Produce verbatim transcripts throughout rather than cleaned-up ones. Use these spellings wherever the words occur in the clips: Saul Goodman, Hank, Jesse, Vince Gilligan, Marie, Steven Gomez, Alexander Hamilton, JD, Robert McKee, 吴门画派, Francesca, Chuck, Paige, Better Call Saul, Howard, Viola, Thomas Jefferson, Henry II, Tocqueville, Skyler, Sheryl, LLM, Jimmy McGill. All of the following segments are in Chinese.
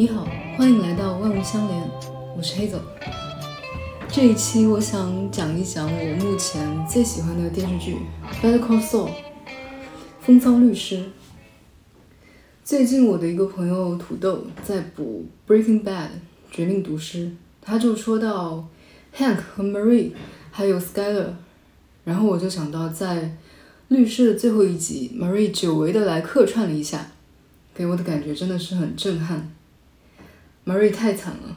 你好，欢迎来到万物相连，我是黑总。这一期我想讲一讲我目前最喜欢的电视剧《Better Call Saul》风骚律师。最近我的一个朋友土豆在补《Breaking Bad》绝命毒师，他就说到 Hank 和 Marie 还有 Skyler， 然后我就想到在律师的最后一集 Marie 久违的来客串了一下，给我的感觉真的是很震撼。 Marie 太惨了，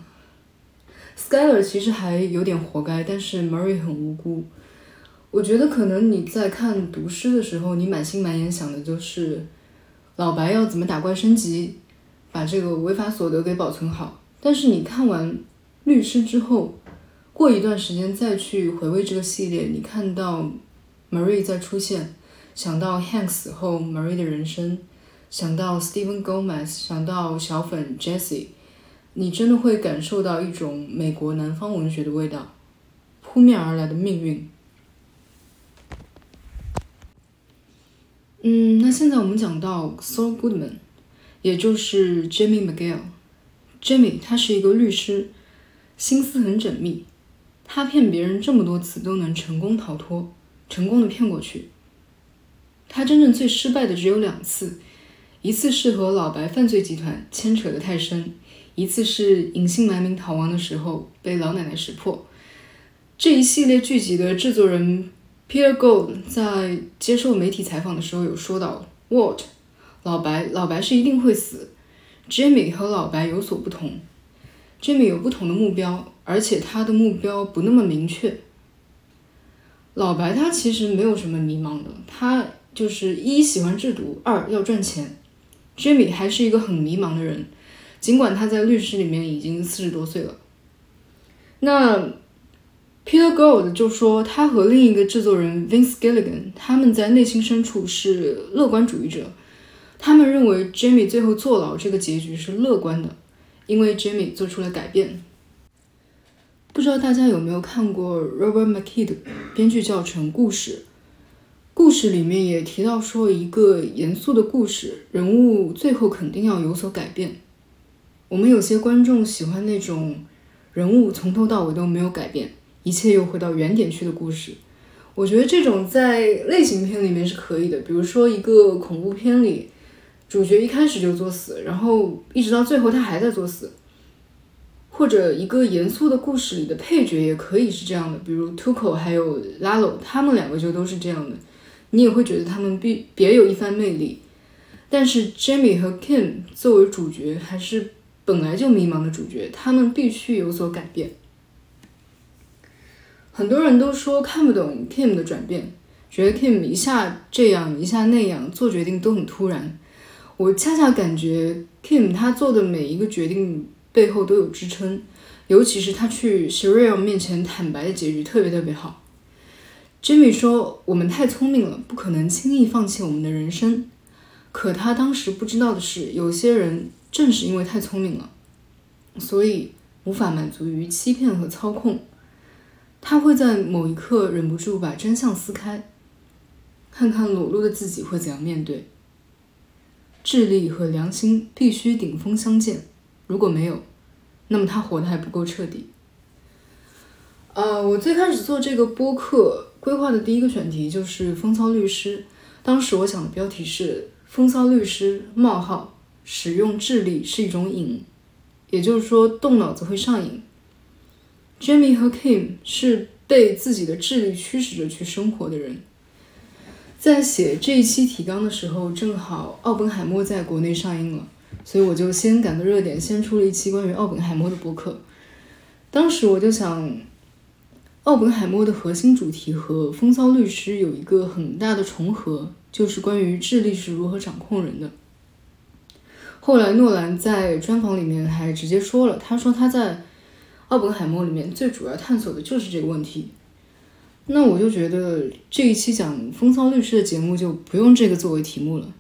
Skyler 其实还有点活该，但是 Marie 很无辜。我觉得可能你在看毒师的时候，你满心满眼想的就是老白要怎么打怪升级，把这个违法所得给保存好，但是你看完律师之后，过一段时间再去回味这个系列，你看到 Marie 再出现，想到 Hank 死后 Marie 的人生，想到 Steven Gomez， 想到小粉 Jesse， 你真的会感受到一种美国南方文学的味道，扑面而来的命运。嗯，那现在我们讲到 Saul Goodman， 也就是 Jimmy McGill。 Jimmy 他是一个律师，心思很缜密，他骗别人这么多次都能成功逃脱，成功的骗过去。他真正最失败的只有两次，一次是和老白犯罪集团牵扯得太深，一次是隐姓埋名逃亡的时候被老奶奶识破。这一系列剧集的制作人 Peter Gould 在接受媒体采访的时候有说到 What 老白老白是一定会死， Jimmy 和老白有所不同，Jimmy 有不同的目标，而且他的目标不那么明确。老白他其实没有什么迷茫的，他就是一喜欢制毒，二要赚钱。Jimmy 还是一个很迷茫的人，尽管他在律师里面已经四十多岁了。那 Peter Gould 就说他和另一个制作人 Vince Gilligan， 他们在内心深处是乐观主义者，他们认为 Jimmy 最后坐牢这个结局是乐观的，因为 Jimmy 做出了改变。不知道大家有没有看过 Robert McKee 的编剧教程故事，故事里面也提到说一个严肃的故事，人物最后肯定要有所改变。我们有些观众喜欢那种人物从头到尾都没有改变，一切又回到原点去的故事。我觉得这种在类型片里面是可以的，比如说一个恐怖片里主角一开始就作死，然后一直到最后他还在作死，或者一个严肃的故事里的配角也可以是这样的，比如 Tuco 还有 Lalo， 他们两个就都是这样的，你也会觉得他们必别有一番魅力。但是 Jimmy 和 Kim 作为主角，还是本来就迷茫的主角，他们必须有所改变。很多人都说看不懂 Kim 的转变，觉得 Kim 一下这样一下那样，做决定都很突然。我恰恰感觉 Kim 他做的每一个决定背后都有支撑，尤其是他去 Sheryl 面前坦白的结局特别特别好。 Jimmy 说我们太聪明了，不可能轻易放弃我们的人生，可他当时不知道的是，有些人正是因为太聪明了，所以无法满足于欺骗和操控，他会在某一刻忍不住把真相撕开，看看裸露的自己会怎样面对。智力和良心必须顶峰相见，如果没有，那么他活得还不够彻底。呃，我最开始做这个播客规划的第一个选题就是风骚律师，当时我想的标题是风骚律师冒号使用智力是一种瘾，也就是说动脑子会上瘾。 Jimmy 和 Kim 是被自己的智力驱使着去生活的人。在写这一期提纲的时候，正好奥本海默在国内上映了，所以我就先赶个热点，先出了一期关于奥本海默的播客。当时我就想，奥本海默的核心主题和风骚律师有一个很大的重合，就是关于智力是如何掌控人的。后来诺兰在专访里面还直接说了，他说他在奥本海默里面最主要探索的就是这个问题。那我就觉得这一期讲风骚律师的节目就不用这个作为题目了。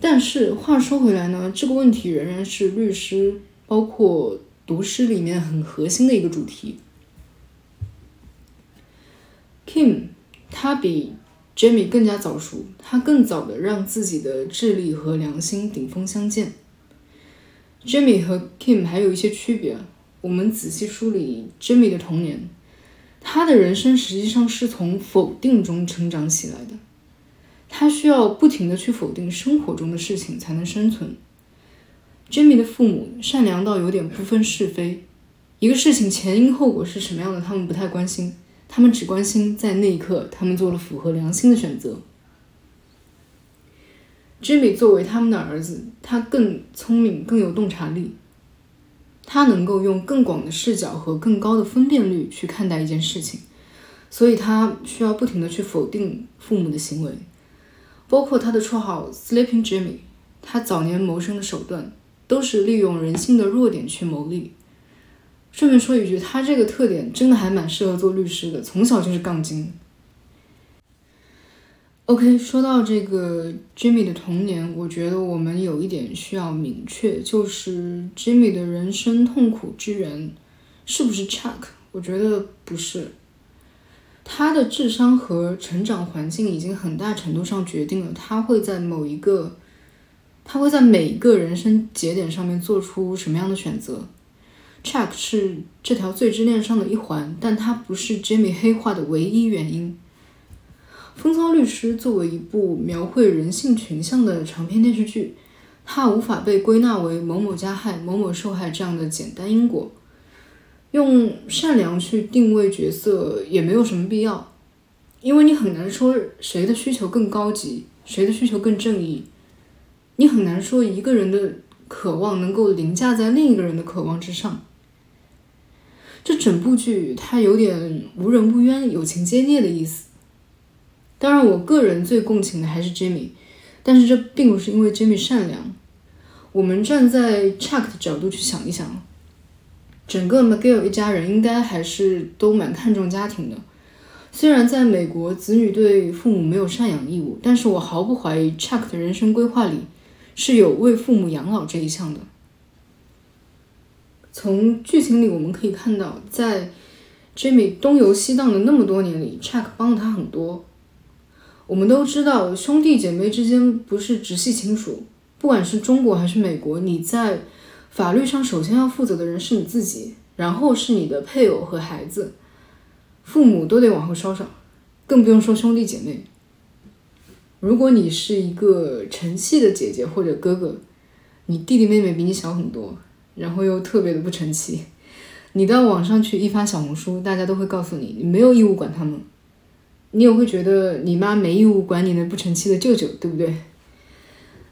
但是话说回来呢，这个问题仍然是律师包括毒师里面很核心的一个主题。Kim 他比 Jimmy 更加早熟，他更早的让自己的智力和良心顶峰相见。Jimmy 和 Kim 还有一些区别。我们仔细梳理 Jimmy 的童年，他的人生实际上是从否定中成长起来的，他需要不停地去否定生活中的事情才能生存。Jimmy 的父母善良到有点不分是非，一个事情前因后果是什么样的他们不太关心，他们只关心在那一刻他们做了符合良心的选择。Jimmy 作为他们的儿子，他更聪明更有洞察力，他能够用更广的视角和更高的分辨率去看待一件事情，所以他需要不停地去否定父母的行为，包括他的绰号 Sleeping Jimmy。 他早年谋生的手段都是利用人性的弱点去谋利。顺便说一句，他这个特点真的还蛮适合做律师的，从小就是杠精。OK， 说到这个 Jimmy 的童年，我觉得我们有一点需要明确，就是 Jimmy 的人生痛苦之源是不是 Chuck？ 我觉得不是。他的智商和成长环境已经很大程度上决定了他会在某一个他会在每一个人生节点上面做出什么样的选择。 Chuck 是这条罪之链上的一环，但他不是 Jimmy 黑化的唯一原因。《风骚律师》作为一部描绘人性群像的长篇电视剧，它无法被归纳为某某加害、某某受害这样的简单因果，用善良去定位角色也没有什么必要，因为你很难说谁的需求更高级，谁的需求更正义，你很难说一个人的渴望能够凌驾在另一个人的渴望之上。这整部剧它有点无人不冤、有情皆孽的意思。当然我个人最共情的还是 Jimmy， 但是这并不是因为 Jimmy 善良。我们站在 Chuck 的角度去想一想，整个 McGill 一家人应该还是都蛮看重家庭的，虽然在美国子女对父母没有赡养义务，但是我毫不怀疑 Chuck 的人生规划里是有为父母养老这一项的。从剧情里我们可以看到，在 Jimmy 东游西荡的那么多年里， Chuck 帮了他很多。我们都知道兄弟姐妹之间不是直系亲属，不管是中国还是美国，你在法律上首先要负责的人是你自己，然后是你的配偶和孩子，父母都得往后稍稍，更不用说兄弟姐妹。如果你是一个成器的姐姐或者哥哥，你弟弟妹妹比你小很多，然后又特别的不成器，你到网上去一发小红书，大家都会告诉你你没有义务管他们，你也会觉得你妈没义务管你那不成器的舅舅，对不对？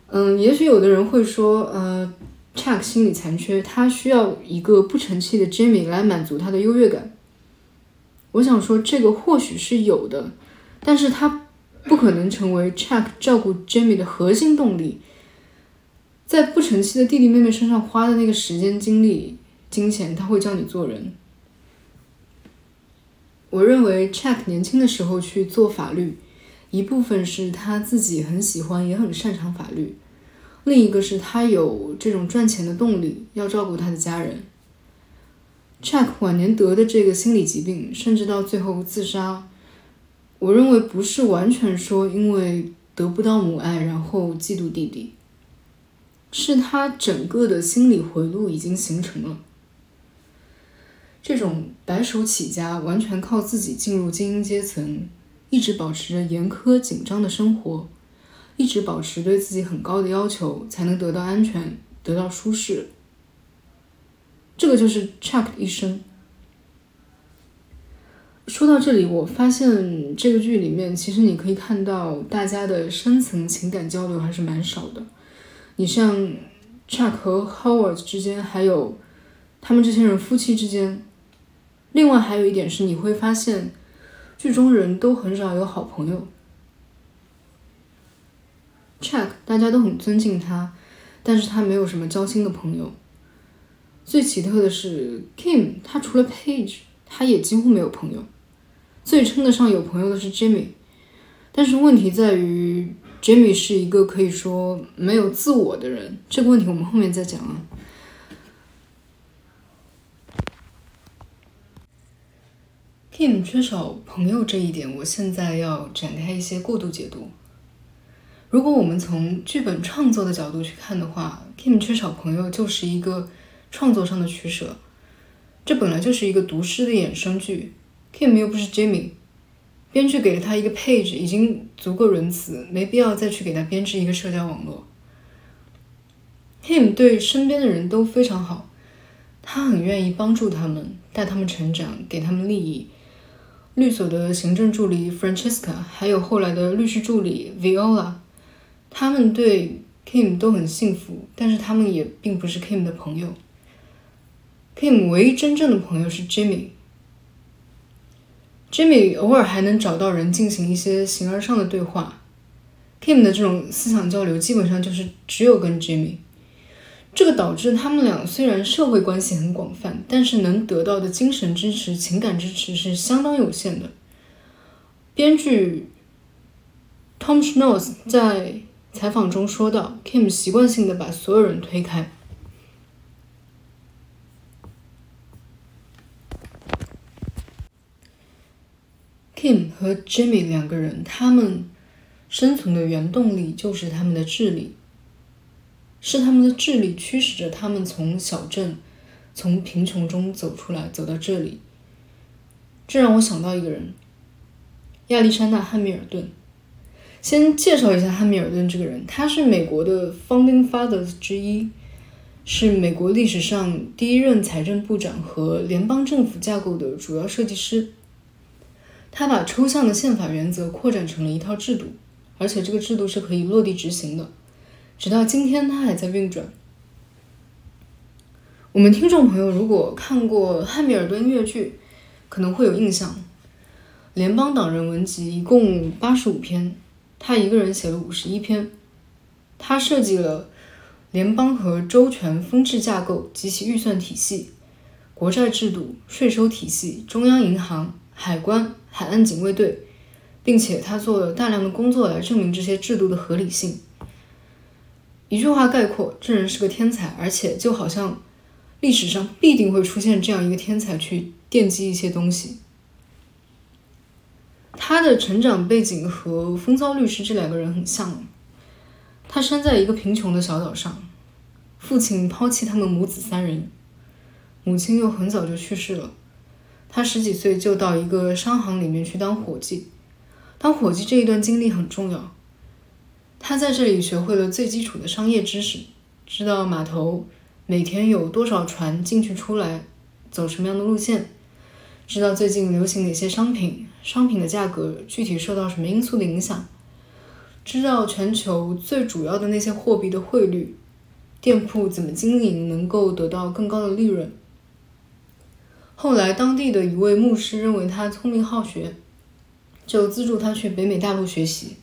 嗯，也许有的人会说，呃 Chuck 心理残缺，他需要一个不成器的 Jimmy 来满足他的优越感。我想说这个或许是有的，但是他不可能成为 Chuck 照顾 Jimmy 的核心动力。在不成器的弟弟妹妹身上花的那个时间、精力、金钱，他会教你做人。我认为 Chuck 年轻的时候去做法律，一部分是他自己很喜欢也很擅长法律，另一个是他有这种赚钱的动力，要照顾他的家人。 Chuck 晚年得的这个心理疾病，甚至到最后自杀，我认为不是完全说因为得不到母爱然后嫉妒弟弟，是他整个的心理回路已经形成了。这种白手起家，完全靠自己进入精英阶层，一直保持着严苛紧张的生活，一直保持对自己很高的要求，才能得到安全，得到舒适。这个就是 Chuck 的一生。说到这里，我发现这个剧里面，其实你可以看到大家的深层情感交流还是蛮少的。你像 Chuck 和 Howard 之间，还有他们这些人夫妻之间。另外还有一点是，你会发现剧中人都很少有好朋友。 Chuck 大家都很尊敬他，但是他没有什么交心的朋友。最奇特的是 Kim， 他除了 Paige 他也几乎没有朋友，最称得上有朋友的是 Jimmy。 但是问题在于 Jimmy 是一个可以说没有自我的人，这个问题我们后面再讲啊。Kim 缺少朋友这一点，我现在要展开一些过度解读。如果我们从剧本创作的角度去看的话， Kim 缺少朋友就是一个创作上的取舍，这本来就是一个毒师的衍生剧。 Kim 又不是 Jimmy， 编剧给了他一个 page 已经足够仁慈，没必要再去给他编织一个社交网络。 Kim 对身边的人都非常好，他很愿意帮助他们，带他们成长，给他们利益。律所的行政助理 Francesca 还有后来的律师助理 Viola， 他们对 Kim 都很幸福，但是他们也并不是 Kim 的朋友。 Kim 唯一真正的朋友是 Jimmy。 Jimmy 偶尔还能找到人进行一些形而上的对话， Kim 的这种思想交流基本上就是只有跟 Jimmy， 这个导致他们俩虽然社会关系很广泛，但是能得到的精神支持、情感支持是相当有限的。编剧 Tom Schnoz 在采访中说道， Kim 习惯性的把所有人推开。Kim 和 Jimmy 两个人，他们生存的原动力就是他们的智力，是他们的智力驱使着他们从小镇、从贫穷中走出来，走到这里。这让我想到一个人，亚历山大·汉密尔顿。先介绍一下汉密尔顿这个人，他是美国的 Founding Fathers 之一，是美国历史上第一任财政部长和联邦政府架构的主要设计师。他把抽象的宪法原则扩展成了一套制度，而且这个制度是可以落地执行的，直到今天它还在运转。我们听众朋友如果看过汉密尔顿越剧，可能会有印象。联邦党人文集一共八十五篇，他一个人写了五十一篇。他设计了联邦和州权分治架构及其预算体系、国债制度、税收体系、中央银行、海关、海岸警卫队，并且他做了大量的工作来证明这些制度的合理性。一句话概括，这人是个天才，而且就好像历史上必定会出现这样一个天才去奠基一些东西。他的成长背景和风骚律师这两个人很像，他生在一个贫穷的小岛上，父亲抛弃他们母子三人，母亲又很早就去世了。他十几岁就到一个商行里面去当伙计，当伙计这一段经历很重要。他在这里学会了最基础的商业知识，知道码头每天有多少船进去出来，走什么样的路线，知道最近流行哪些商品，商品的价格具体受到什么因素的影响，知道全球最主要的那些货币的汇率，店铺怎么经营能够得到更高的利润。后来当地的一位牧师认为他聪明好学，就资助他去北美大陆学习。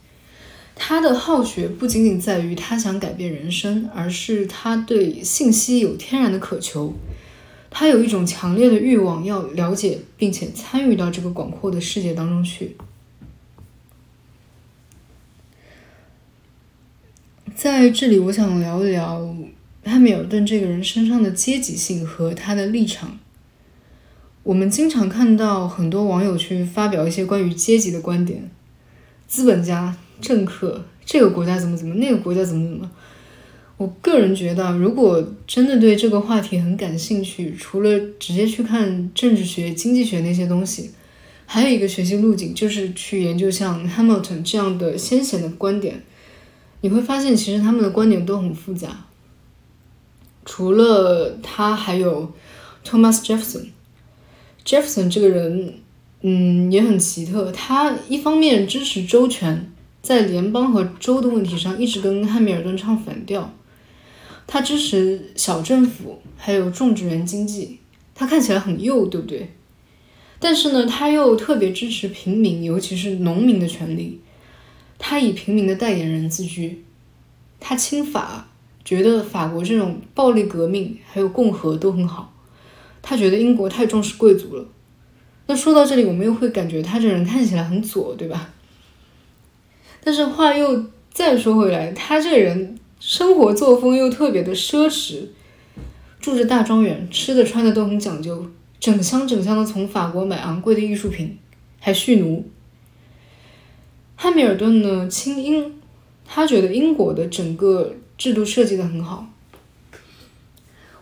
他的好学不仅仅在于他想改变人生，而是他对信息有天然的渴求，他有一种强烈的欲望要了解并且参与到这个广阔的世界当中去。在这里我想聊一聊汉密尔顿这个人身上的阶级性和他的立场。我们经常看到很多网友去发表一些关于阶级的观点，资本家、政客，这个国家怎么怎么，那个国家怎么怎么。我个人觉得，如果真的对这个话题很感兴趣，除了直接去看政治学、经济学那些东西，还有一个学习路径就是去研究像 Hamilton 这样的先贤的观点。你会发现，其实他们的观点都很复杂。除了他，还有 Thomas Jefferson。Jefferson 这个人，嗯，也很奇特。他一方面支持州权，在联邦和州的问题上一直跟汉密尔顿唱反调。他支持小政府，还有种植园经济。他看起来很右，对不对？但是呢，他又特别支持平民，尤其是农民的权利。他以平民的代言人自居。他亲法，觉得法国这种暴力革命还有共和都很好。他觉得英国太重视贵族了。那说到这里，我们又会感觉他这人看起来很左，对吧？但是话又再说回来，他这人生活作风又特别的奢侈，住着大庄园，吃的穿的都很讲究，整箱整箱的从法国买昂贵的艺术品，还蓄奴。汉密尔顿呢，亲英，他觉得英国的整个制度设计得很好。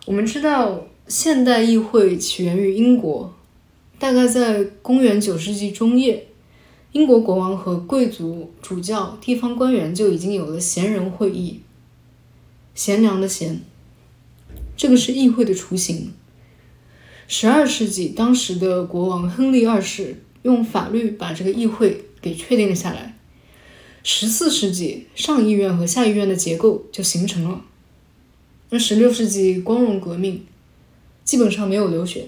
我们知道现代议会起源于英国，大概在公元九世纪中叶，英国国王和贵族、主教、地方官员就已经有了贤人会议，贤良的贤，这个是议会的雏形。十二世纪，当时的国王亨利二世用法律把这个议会给确定了下来。十四世纪，上议院和下议院的结构就形成了。而十六世纪光荣革命基本上没有流血。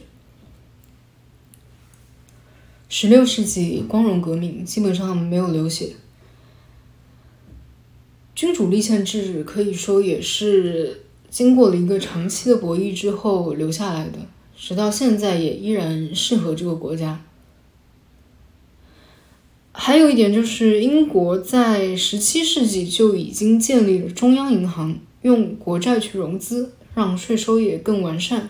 十六世纪光荣革命基本上没有流血。君主立宪制可以说也是经过了一个长期的博弈之后留下来的，直到现在也依然适合这个国家。还有一点就是，英国在十七世纪就已经建立了中央银行，用国债去融资，让税收也更完善。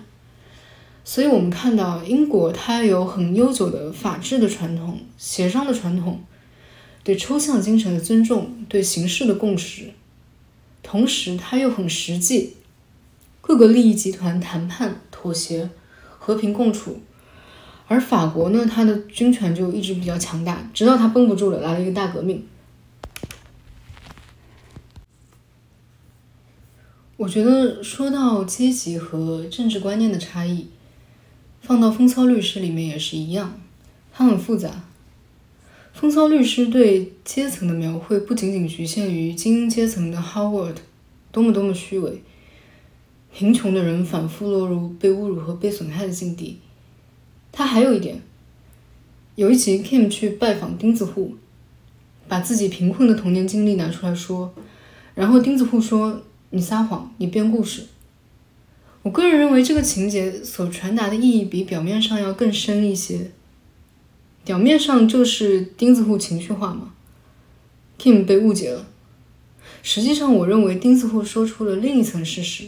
所以我们看到英国它有很悠久的法治的传统、协商的传统，对抽象精神的尊重，对形式的共识，同时它又很实际，各个利益集团谈判、妥协、和平共处。而法国呢，它的军权就一直比较强大，直到它绷不住了，来了一个大革命。我觉得说到阶级和政治观念的差异，放到风骚律师里面也是一样，它很复杂。风骚律师对阶层的描绘不仅仅局限于精英阶层的 Howard 多么多么虚伪，贫穷的人反复落入被侮辱和被损害的境地。他还有一点，有一集 Kim 去拜访钉子户，把自己贫困的童年经历拿出来说，然后钉子户说你撒谎，你编故事。我个人认为这个情节所传达的意义比表面上要更深一些。表面上就是钉子户情绪化嘛， Kim 被误解了。实际上我认为钉子户说出了另一层事实，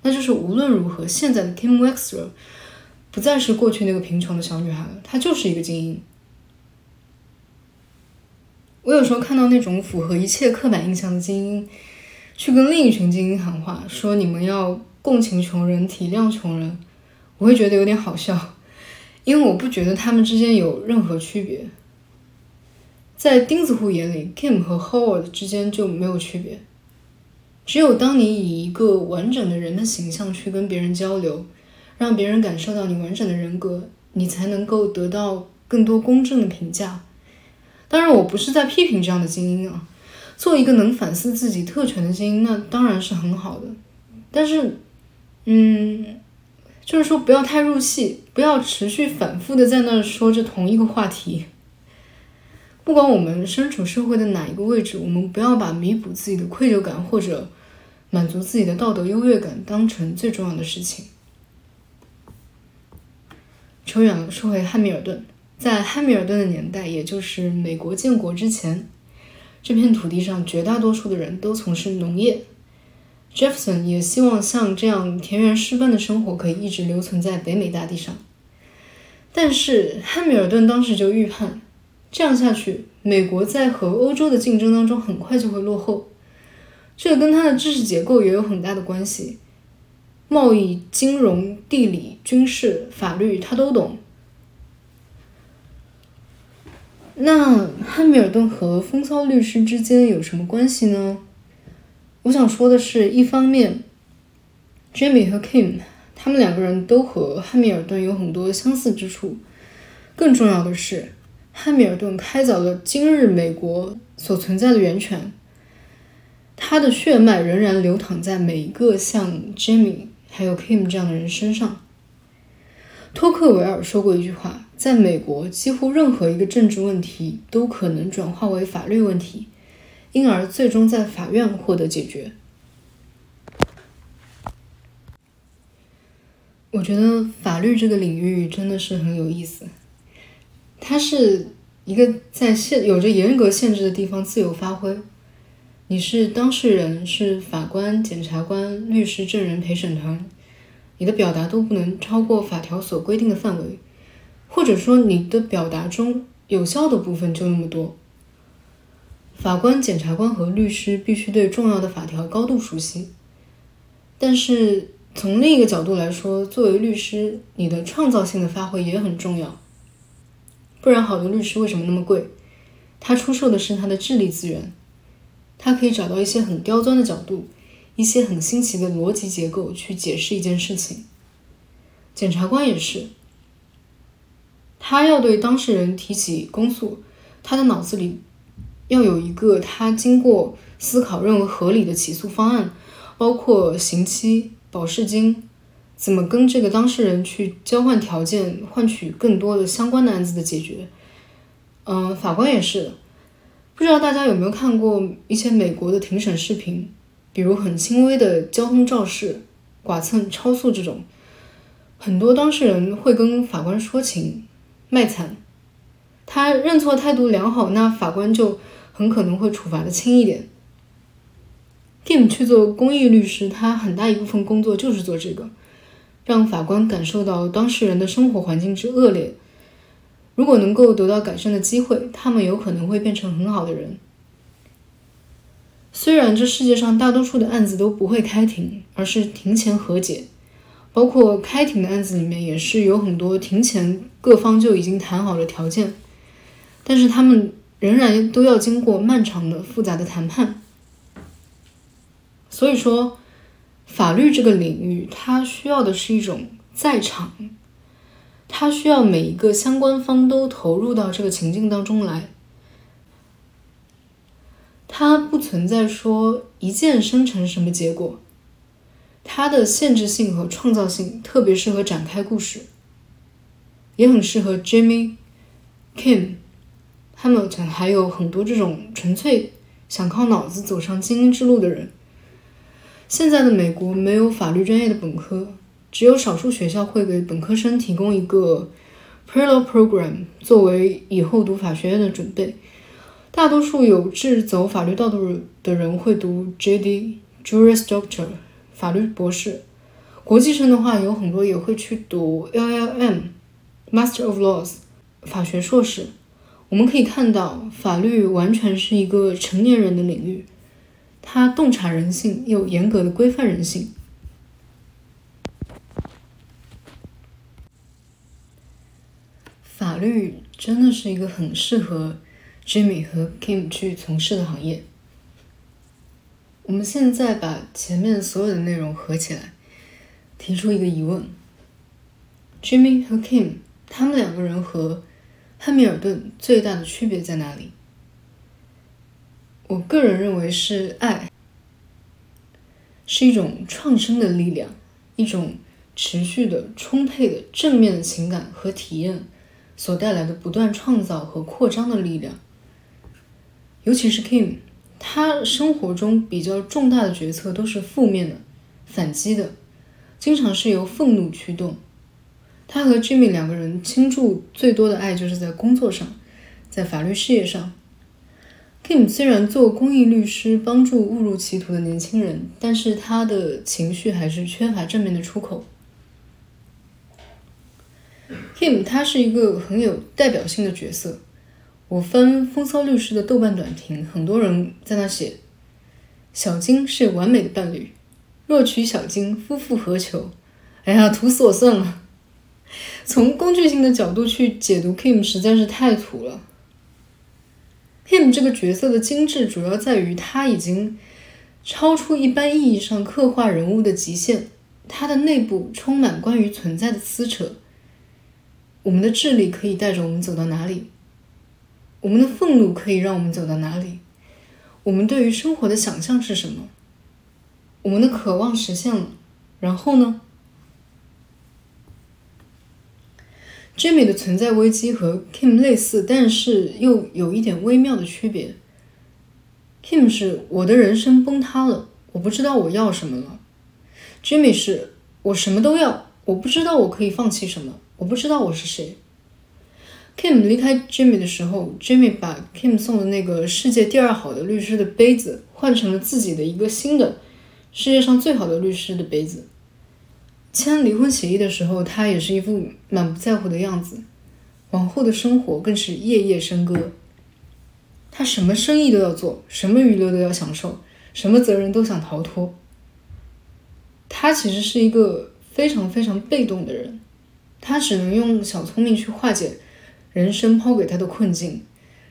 那就是无论如何，现在的 Kim Wexler不再是过去那个贫穷的小女孩了，她就是一个精英。我有时候看到那种符合一切刻板印象的精英去跟另一群精英喊话，说你们要共情穷人，体谅穷人，我会觉得有点好笑，因为我不觉得他们之间有任何区别。在钉子户眼里， Kim 和 Howard 之间就没有区别。只有当你以一个完整的人的形象去跟别人交流，让别人感受到你完整的人格，你才能够得到更多公正的评价。当然我不是在批评这样的精英啊，做一个能反思自己特权的精英那当然是很好的，但是嗯，就是说不要太入戏，不要持续反复的在那说着同一个话题。不管我们身处社会的哪一个位置，我们不要把弥补自己的愧疚感或者满足自己的道德优越感当成最重要的事情。扯远了，说回汉密尔顿。在汉密尔顿的年代，也就是美国建国之前，这片土地上绝大多数的人都从事农业。Jefferson 也希望像这样田园诗般的生活可以一直留存在北美大地上。但是汉密尔顿当时就预判，这样下去，美国在和欧洲的竞争当中很快就会落后。这跟他的知识结构也有很大的关系。贸易、金融、地理、军事、法律他都懂。那汉密尔顿和风骚律师之间有什么关系呢？我想说的是，一方面 Jimmy 和 Kim 他们两个人都和汉密尔顿有很多相似之处，更重要的是汉密尔顿开凿了今日美国所存在的源泉，他的血脉仍然流淌在每一个像 Jimmy还有 Kim 这样的人身上。托克维尔说过一句话，在美国几乎任何一个政治问题都可能转化为法律问题，因而最终在法院获得解决。我觉得法律这个领域真的是很有意思，它是一个在限有着严格限制的地方自由发挥。你是当事人，是法官、检察官、律师、证人、陪审团，你的表达都不能超过法条所规定的范围，或者说你的表达中有效的部分就那么多。法官、检察官和律师必须对重要的法条高度熟悉。但是从另一个角度来说，作为律师，你的创造性的发挥也很重要。不然好的律师为什么那么贵？他出售的是他的智力资源，他可以找到一些很刁钻的角度，一些很新奇的逻辑结构去解释一件事情。检察官也是，他要对当事人提起公诉，他的脑子里要有一个他经过思考认为合理的起诉方案，包括刑期、保释金，怎么跟这个当事人去交换条件，换取更多的相关的案子的解决。嗯、呃，法官也是。不知道大家有没有看过一些美国的庭审视频，比如很轻微的交通肇事、剐蹭、超速这种，很多当事人会跟法官说情卖惨，他认错态度良好，那法官就很可能会处罚的轻一点。Kim 去做公益律师，他很大一部分工作就是做这个，让法官感受到当事人的生活环境之恶劣。如果能够得到改善的机会，他们有可能会变成很好的人。虽然这世界上大多数的案子都不会开庭，而是庭前和解，包括开庭的案子里面也是有很多庭前各方就已经谈好了条件，但是他们仍然都要经过漫长的复杂的谈判。所以说法律这个领域，它需要的是一种在场，它需要每一个相关方都投入到这个情境当中来。它不存在说一键生成什么结果，它的限制性和创造性特别适合展开故事，也很适合 Jimmy、Kim、Hamilton 还有很多这种纯粹想靠脑子走上精英之路的人。现在的美国没有法律专业的本科，只有少数学校会给本科生提供一个 pre-law program 作为以后读法学院的准备。大多数有志走法律道路的人会读 J D Juris Doctor 法律博士，国际生的话有很多也会去读 L L M Master of Laws 法学硕士。我们可以看到法律完全是一个成年人的领域，它洞察人性，又严格的规范人性。法律真的是一个很适合 Jimmy 和 Kim 去从事的行业。我们现在把前面所有的内容合起来，提出一个疑问： Jimmy 和 Kim 他们两个人和汉密尔顿最大的区别在哪里？我个人认为是爱，是一种创生的力量，一种持续的充沛的正面的情感和体验所带来的不断创造和扩张的力量。尤其是 Kim， 他生活中比较重大的决策都是负面的、反击的，经常是由愤怒驱动。他和 Jimmy 两个人倾注最多的爱就是在工作上，在法律事业上。Kim 虽然做公益律师帮助误入歧途的年轻人，但是他的情绪还是缺乏正面的出口。Kim 他是一个很有代表性的角色，我翻风骚律师的豆瓣短评，很多人在那写小金是完美的伴侣，若娶小金夫复何求。哎呀，土死我算了。从工具性的角度去解读 Kim 实在是太土了。Kim 这个角色的精致主要在于他已经超出一般意义上刻画人物的极限，他的内部充满关于存在的撕扯。我们的智力可以带着我们走到哪里？我们的愤怒可以让我们走到哪里？我们对于生活的想象是什么？我们的渴望实现了，然后呢？ Jimmy 的存在危机和 Kim 类似，但是又有一点微妙的区别。Kim 是我的人生崩塌了，我不知道我要什么了。Jimmy 是我什么都要，我不知道我可以放弃什么，我不知道我是谁。Kim 离开 Jimmy 的时候 ，Jimmy 把 Kim 送的那个世界第二好的律师的杯子换成了自己的一个新的世界上最好的律师的杯子。签离婚协议的时候，他也是一副满不在乎的样子，往后的生活更是夜夜笙歌。他什么生意都要做，什么娱乐都要享受，什么责任都想逃脱。他其实是一个非常非常被动的人，他只能用小聪明去化解人生抛给他的困境，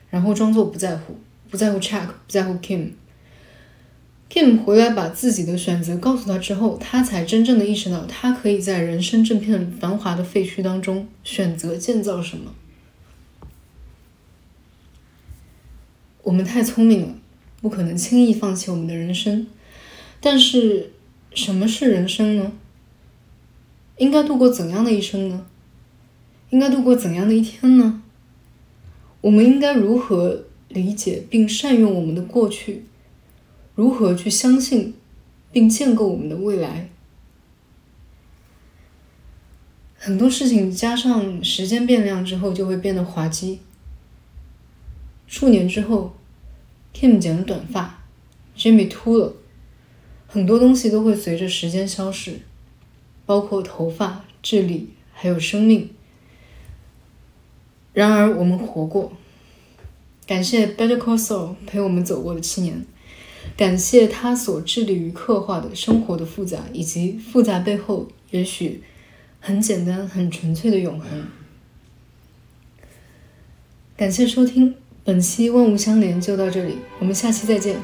然后装作不在乎，不在乎 Chuck， 不在乎 Kim。Kim 回来把自己的选择告诉他之后，他才真正的意识到，他可以在人生这片繁华的废墟当中选择建造什么。我们太聪明了，不可能轻易放弃我们的人生。但是，什么是人生呢？应该度过怎样的一生呢？应该度过怎样的一天呢？我们应该如何理解并善用我们的过去？如何去相信并建构我们的未来？很多事情加上时间变量之后就会变得滑稽。数年之后 Kim 剪了短发， Jimmy 秃了，很多东西都会随着时间消逝，包括头发、智力还有生命。然而我们活过，感谢 Better Call Saul 陪我们走过的七年，感谢他所致力于刻画的生活的复杂，以及复杂背后也许很简单很纯粹的永恒。感谢收听本期万物相连，就到这里，我们下期再见。